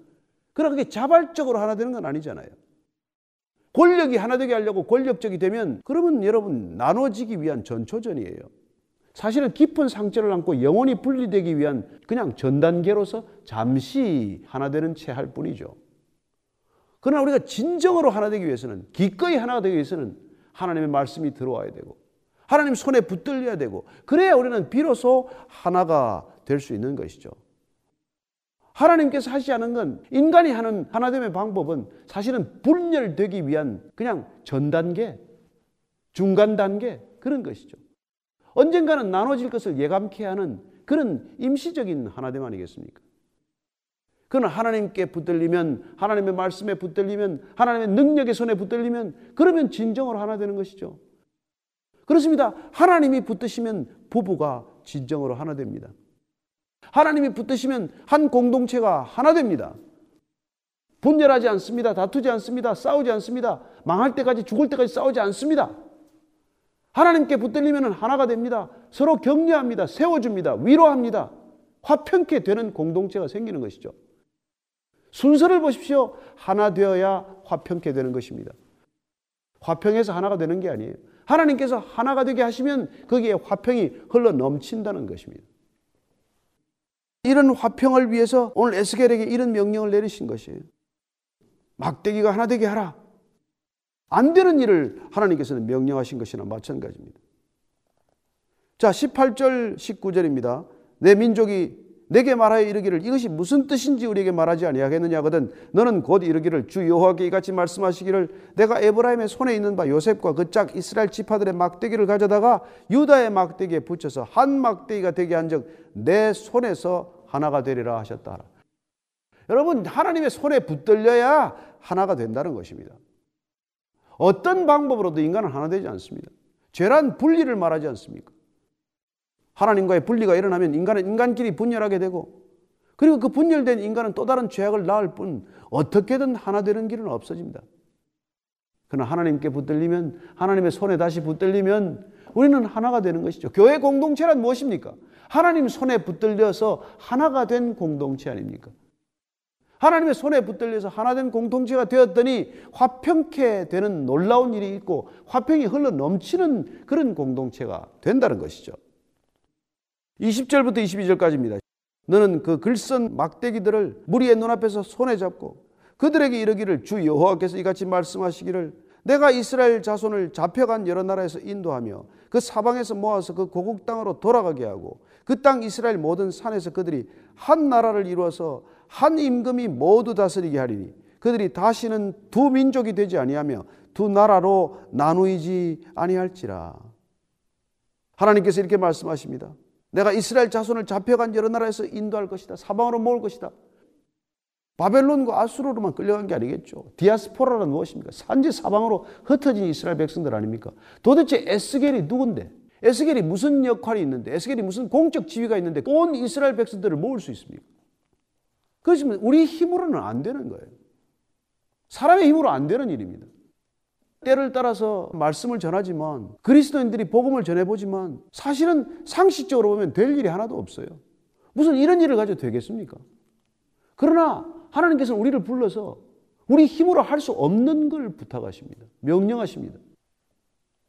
그러나 그게 자발적으로 하나 되는 건 아니잖아요. 권력이 하나 되게 하려고 권력적이 되면 그러면 여러분 나눠지기 위한 전초전이에요. 사실은 깊은 상처를 안고 영원히 분리되기 위한 그냥 전 단계로서 잠시 하나 되는 채 할 뿐이죠. 그러나 우리가 진정으로 하나 되기 위해서는, 기꺼이 하나 되기 위해서는 하나님의 말씀이 들어와야 되고 하나님 손에 붙들려야 되고, 그래야 우리는 비로소 하나가 될 수 있는 것이죠. 하나님께서 하시지 않은 건, 인간이 하는 하나됨의 방법은 사실은 분열되기 위한 그냥 전 단계, 중간 단계, 그런 것이죠. 언젠가는 나눠질 것을 예감케 하는 그런 임시적인 하나됨 아니겠습니까? 그러나 하나님께 붙들리면, 하나님의 말씀에 붙들리면, 하나님의 능력의 손에 붙들리면, 그러면 진정으로 하나 되는 것이죠. 그렇습니다. 하나님이 붙드시면 부부가 진정으로 하나 됩니다. 하나님이 붙드시면 한 공동체가 하나 됩니다. 분열하지 않습니다. 다투지 않습니다. 싸우지 않습니다. 망할 때까지, 죽을 때까지 싸우지 않습니다. 하나님께 붙들리면 하나가 됩니다. 서로 격려합니다. 세워줍니다. 위로합니다. 화평케 되는 공동체가 생기는 것이죠. 순서를 보십시오. 하나 되어야 화평케 되는 것입니다. 화평해서 하나가 되는 게 아니에요. 하나님께서 하나가 되게 하시면 거기에 화평이 흘러 넘친다는 것입니다. 이런 화평을 위해서 오늘 에스겔에게 이런 명령을 내리신 것이에요. 막대기가 하나 되게 하라. 안 되는 일을 하나님께서는 명령하신 것이나 마찬가지입니다. 자, 18절 19절입니다. 내 민족이 내게 말하여 이르기를 이것이 무슨 뜻인지 우리에게 말하지 아니하겠느냐거든 너는 곧 이르기를 주 여호와께 이같이 말씀하시기를 내가 에브라임의 손에 있는 바 요셉과 그 짝 이스라엘 지파들의 막대기를 가져다가 유다의 막대기에 붙여서 한 막대기가 되게 한즉 내 손에서 하나가 되리라 하셨다. 여러분, 하나님의 손에 붙들려야 하나가 된다는 것입니다. 어떤 방법으로도 인간은 하나 되지 않습니다. 죄란 분리를 말하지 않습니까? 하나님과의 분리가 일어나면 인간은 인간끼리 분열하게 되고, 그리고 그 분열된 인간은 또 다른 죄악을 낳을 뿐 어떻게든 하나 되는 길은 없어집니다. 그러나 하나님께 붙들리면, 하나님의 손에 다시 붙들리면 우리는 하나가 되는 것이죠. 교회 공동체란 무엇입니까? 하나님 손에 붙들려서 하나가 된 공동체 아닙니까? 하나님의 손에 붙들려서 하나 된 공동체가 되었더니 화평케 되는 놀라운 일이 있고 화평이 흘러 넘치는 그런 공동체가 된다는 것이죠. 20절부터 22절까지입니다. 너는 그 글쓴 막대기들을 무리의 눈앞에서 손에 잡고 그들에게 이르기를 주 여호와께서 이같이 말씀하시기를 내가 이스라엘 자손을 잡혀간 여러 나라에서 인도하며 그 사방에서 모아서 그 고국 땅으로 돌아가게 하고 그 땅 이스라엘 모든 산에서 그들이 한 나라를 이루어서 한 임금이 모두 다스리게 하리니 그들이 다시는 두 민족이 되지 아니하며 두 나라로 나누이지 아니할지라. 하나님께서 이렇게 말씀하십니다. 내가 이스라엘 자손을 잡혀간 여러 나라에서 인도할 것이다. 사방으로 모을 것이다. 바벨론과 아수르로만 끌려간 게 아니겠죠. 디아스포라는 무엇입니까? 산지 사방으로 흩어진 이스라엘 백성들 아닙니까? 도대체 에스겔이 누군데? 에스겔이 무슨 역할이 있는데? 에스겔이 무슨 공적 지위가 있는데 온 이스라엘 백성들을 모을 수 있습니까? 그렇지만 우리 힘으로는 안 되는 거예요. 사람의 힘으로 안 되는 일입니다. 때를 따라서 말씀을 전하지만, 그리스도인들이 복음을 전해보지만 사실은 상식적으로 보면 될 일이 하나도 없어요. 무슨 이런 일을 가져도 되겠습니까? 그러나 하나님께서는 우리를 불러서 우리 힘으로 할 수 없는 걸 부탁하십니다. 명령하십니다.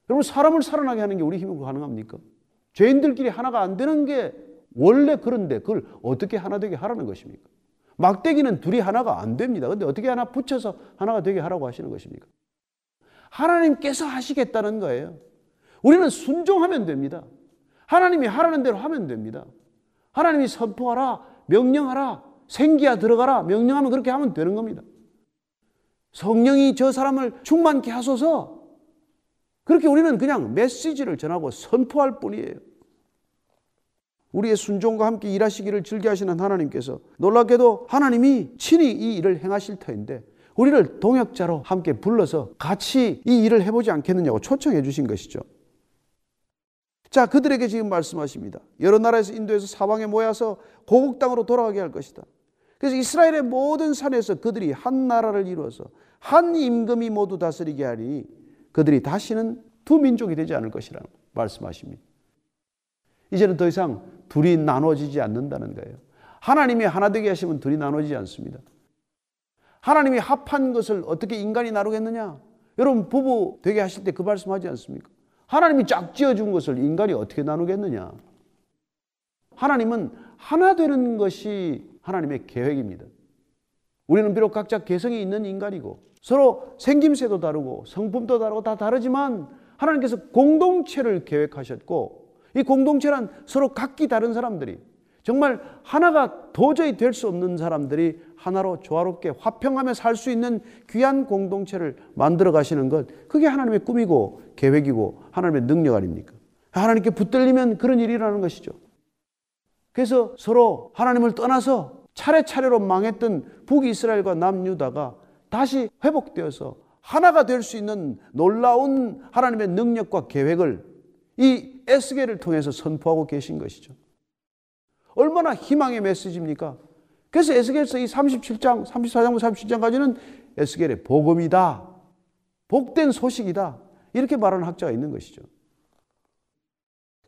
여러분, 사람을 살아나게 하는 게 우리 힘으로 가능합니까? 죄인들끼리 하나가 안 되는 게 원래 그런데 그걸 어떻게 하나 되게 하라는 것입니까? 막대기는 둘이 하나가 안 됩니다. 그런데 어떻게 하나 붙여서 하나가 되게 하라고 하시는 것입니까? 하나님께서 하시겠다는 거예요. 우리는 순종하면 됩니다. 하나님이 하라는 대로 하면 됩니다. 하나님이 선포하라, 명령하라, 생기야 들어가라 명령하면 그렇게 하면 되는 겁니다. 성령이 저 사람을 충만케 하소서, 그렇게 우리는 그냥 메시지를 전하고 선포할 뿐이에요. 우리의 순종과 함께 일하시기를 즐겨하시는 하나님께서 놀랍게도 하나님이 친히 이 일을 행하실 터인데 우리를 동역자로 함께 불러서 같이 이 일을 해보지 않겠느냐고 초청해 주신 것이죠. 자, 그들에게 지금 말씀하십니다. 여러 나라에서 인도해서 사방에 모여서 고국 땅으로 돌아가게 할 것이다. 그래서 이스라엘의 모든 산에서 그들이 한 나라를 이루어서 한 임금이 모두 다스리게 하리니 그들이 다시는 두 민족이 되지 않을 것이라고 말씀하십니다. 이제는 더 이상 둘이 나눠지지 않는다는 거예요. 하나님이 하나 되게 하시면 둘이 나눠지지 않습니다. 하나님이 합한 것을 어떻게 인간이 나누겠느냐? 여러분 부부 되게 하실 때 그 말씀하지 않습니까? 하나님이 짝지어준 것을 인간이 어떻게 나누겠느냐? 하나님은 하나 되는 것이 하나님의 계획입니다. 우리는 비록 각자 개성이 있는 인간이고 서로 생김새도 다르고 성품도 다르고 다 다르지만 하나님께서 공동체를 계획하셨고 이 공동체란 서로 각기 다른 사람들이 정말 하나가 도저히 될 수 없는 사람들이 하나로 조화롭게 화평하며 살 수 있는 귀한 공동체를 만들어 가시는 것, 그게 하나님의 꿈이고 계획이고 하나님의 능력 아닙니까? 하나님께 붙들리면 그런 일이 일어나는 것이죠. 그래서 서로 하나님을 떠나서 차례차례로 망했던 북이스라엘과 남유다가 다시 회복되어서 하나가 될 수 있는 놀라운 하나님의 능력과 계획을 이 에스겔을 통해서 선포하고 계신 것이죠. 얼마나 희망의 메시지입니까? 그래서 에스겔서 이 37장, 34장부터 37장까지는 에스겔의 복음이다, 복된 소식이다, 이렇게 말하는 학자가 있는 것이죠.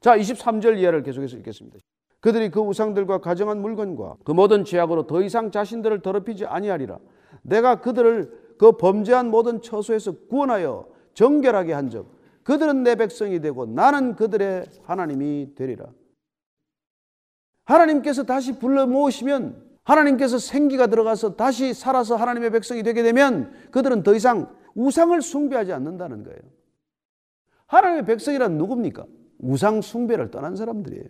자, 23절 이하를 계속해서 읽겠습니다. 그들이 그 우상들과 가정한 물건과 그 모든 죄악으로 더 이상 자신들을 더럽히지 아니하리라. 내가 그들을 그 범죄한 모든 처소에서 구원하여 정결하게 한즉 그들은 내 백성이 되고 나는 그들의 하나님이 되리라. 하나님께서 다시 불러 모으시면, 하나님께서 생기가 들어가서 다시 살아서 하나님의 백성이 되게 되면 그들은 더 이상 우상을 숭배하지 않는다는 거예요. 하나님의 백성이란 누굽니까? 우상 숭배를 떠난 사람들이에요.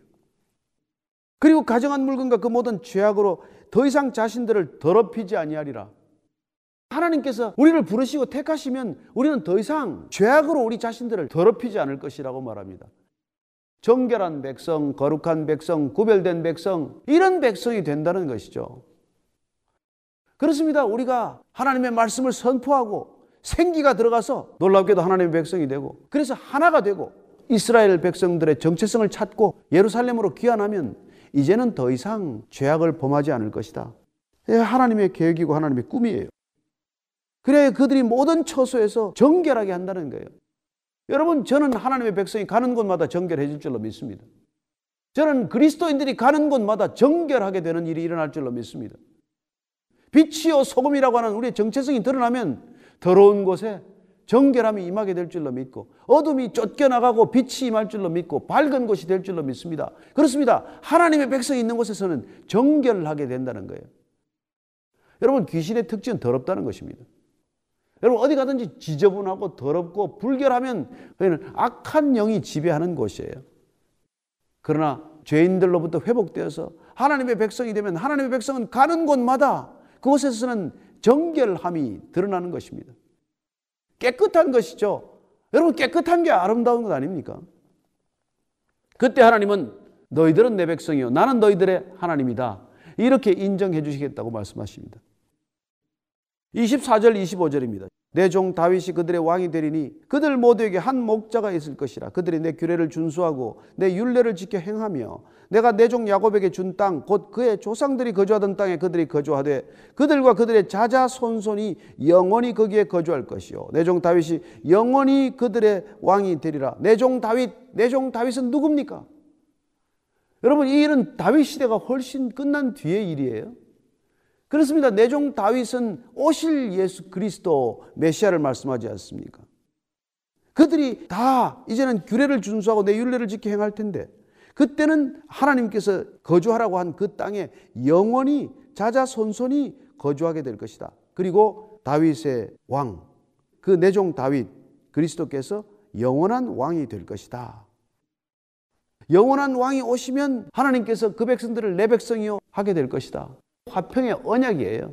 그리고 가정한 물건과 그 모든 죄악으로 더 이상 자신들을 더럽히지 아니하리라. 하나님께서 우리를 부르시고 택하시면 우리는 더 이상 죄악으로 우리 자신들을 더럽히지 않을 것이라고 말합니다. 정결한 백성, 거룩한 백성, 구별된 백성, 이런 백성이 된다는 것이죠. 그렇습니다. 우리가 하나님의 말씀을 선포하고 생기가 들어가서 놀랍게도 하나님의 백성이 되고, 그래서 하나가 되고 이스라엘 백성들의 정체성을 찾고 예루살렘으로 귀환하면 이제는 더 이상 죄악을 범하지 않을 것이다. 하나님의 계획이고 하나님의 꿈이에요. 그래야 그들이 모든 처소에서 정결하게 한다는 거예요. 여러분, 저는 하나님의 백성이 가는 곳마다 정결해질 줄로 믿습니다. 저는 그리스도인들이 가는 곳마다 정결하게 되는 일이 일어날 줄로 믿습니다. 빛이요 소금이라고 하는 우리의 정체성이 드러나면 더러운 곳에 정결함이 임하게 될 줄로 믿고, 어둠이 쫓겨나가고 빛이 임할 줄로 믿고, 밝은 곳이 될 줄로 믿습니다. 그렇습니다. 하나님의 백성이 있는 곳에서는 정결하게 된다는 거예요. 여러분, 귀신의 특징은 더럽다는 것입니다. 여러분, 어디 가든지 지저분하고 더럽고 불결하면 그는 악한 영이 지배하는 곳이에요. 그러나 죄인들로부터 회복되어서 하나님의 백성이 되면 하나님의 백성은 가는 곳마다 그곳에서는 정결함이 드러나는 것입니다. 깨끗한 것이죠. 여러분, 깨끗한 게 아름다운 것 아닙니까? 그때 하나님은 너희들은 내 백성이요 나는 너희들의 하나님이다, 이렇게 인정해 주시겠다고 말씀하십니다. 24절 25절입니다. 내 종 다윗이 그들의 왕이 되리니 그들 모두에게 한 목자가 있을 것이라. 그들이 내 규례를 준수하고 내 율례를 지켜 행하며 내가 내 종 야곱에게 준 땅 곧 그의 조상들이 거주하던 땅에 그들이 거주하되 그들과 그들의 자자손손이 영원히 거기에 거주할 것이요 내 종 다윗이 영원히 그들의 왕이 되리라. 내 종 다윗, 내 종 다윗은 누굽니까? 여러분, 이 일은 다윗 시대가 훨씬 끝난 뒤의 일이에요. 그렇습니다. 내 종 다윗은 오실 예수 그리스도 메시아를 말씀하지 않습니까? 그들이 다 이제는 규례를 준수하고 내 율례를 지켜 행할 텐데 그때는 하나님께서 거주하라고 한 그 땅에 영원히 자자손손이 거주하게 될 것이다. 그리고 다윗의 왕, 그 내 종 다윗, 그리스도께서 영원한 왕이 될 것이다. 영원한 왕이 오시면 하나님께서 그 백성들을 내 백성이요 하게 될 것이다. 화평의 언약이에요.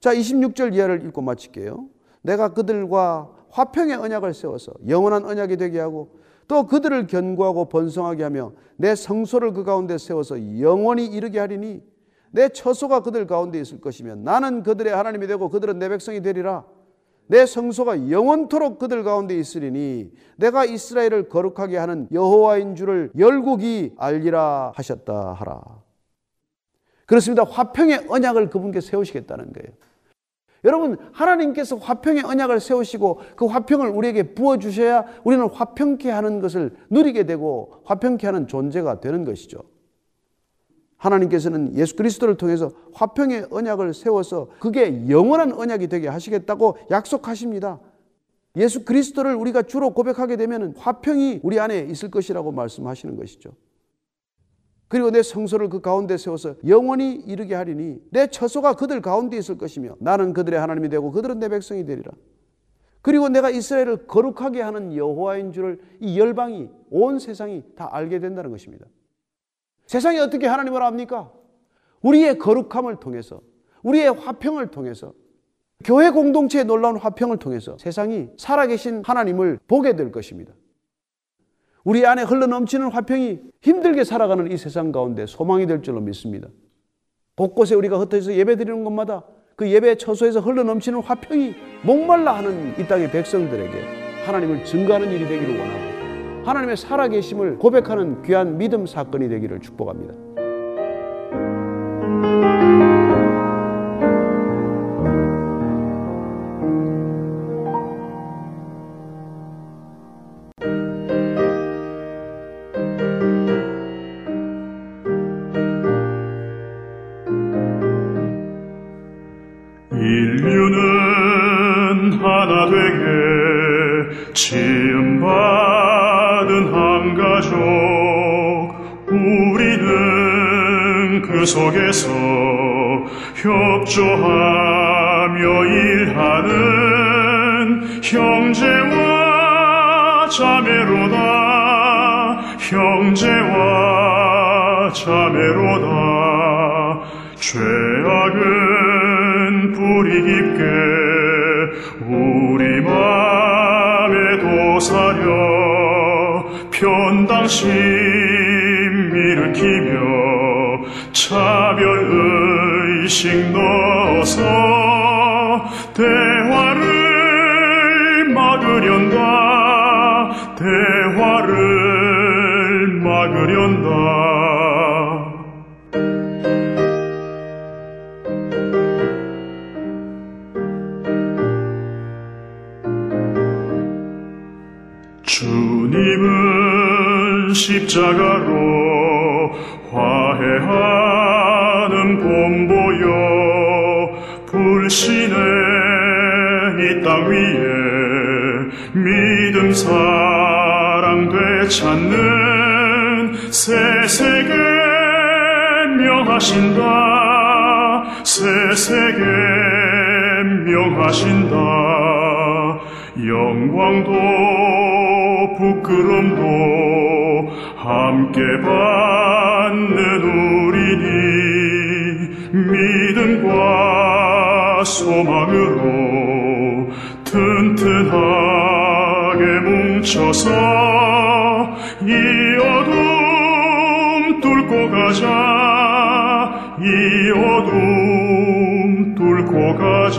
자, 26절 이하를 읽고 마칠게요. 내가 그들과 화평의 언약을 세워서 영원한 언약이 되게 하고 또 그들을 견고하고 번성하게 하며 내 성소를 그 가운데 세워서 영원히 이르게 하리니 내 처소가 그들 가운데 있을 것이며 나는 그들의 하나님이 되고 그들은 내 백성이 되리라. 내 성소가 영원토록 그들 가운데 있으리니 내가 이스라엘을 거룩하게 하는 여호와인 줄을 열국이 알리라 하셨다 하라. 그렇습니다. 화평의 언약을 그분께 세우시겠다는 거예요. 여러분, 하나님께서 화평의 언약을 세우시고 그 화평을 우리에게 부어주셔야 우리는 화평케 하는 것을 누리게 되고 화평케 하는 존재가 되는 것이죠. 하나님께서는 예수 그리스도를 통해서 화평의 언약을 세워서 그게 영원한 언약이 되게 하시겠다고 약속하십니다. 예수 그리스도를 우리가 주로 고백하게 되면 화평이 우리 안에 있을 것이라고 말씀하시는 것이죠. 그리고 내 성소를 그 가운데 세워서 영원히 이르게 하리니 내 처소가 그들 가운데 있을 것이며 나는 그들의 하나님이 되고 그들은 내 백성이 되리라. 그리고 내가 이스라엘을 거룩하게 하는 여호와인 줄을 이 열방이, 온 세상이 다 알게 된다는 것입니다. 세상이 어떻게 하나님을 압니까? 우리의 거룩함을 통해서, 우리의 화평을 통해서, 교회 공동체의 놀라운 화평을 통해서 세상이 살아계신 하나님을 보게 될 것입니다. 우리 안에 흘러넘치는 화평이 힘들게 살아가는 이 세상 가운데 소망이 될 줄로 믿습니다. 곳곳에 우리가 흩어져서 예배드리는 것마다 그 예배 처소에서 흘러넘치는 화평이 목말라 하는 이 땅의 백성들에게 하나님을 증거하는 일이 되기를 원하고 하나님의 살아계심을 고백하는 귀한 믿음 사건이 되기를 축복합니다. 협조하며 일하는 형제와 자매로다. 형제와 자매로다. 죄악은 뿌리 깊게 우리 맘에 도사려 편당심 일으키며 차별을 의식 넣어서 대화를 막으련다. 대화를 막으련다. 주님은 십자가로 화해하는 본보 불신의 이 땅 위에 믿음 사랑 되찾는 새 세계 명하신다. 새 세계 명하신다. 영광도 부끄럼도 함께 받는 우리니 믿음과 소망으로 튼튼하게 뭉쳐서 이 어둠 뚫고 가자. 이 어둠 뚫고 가자.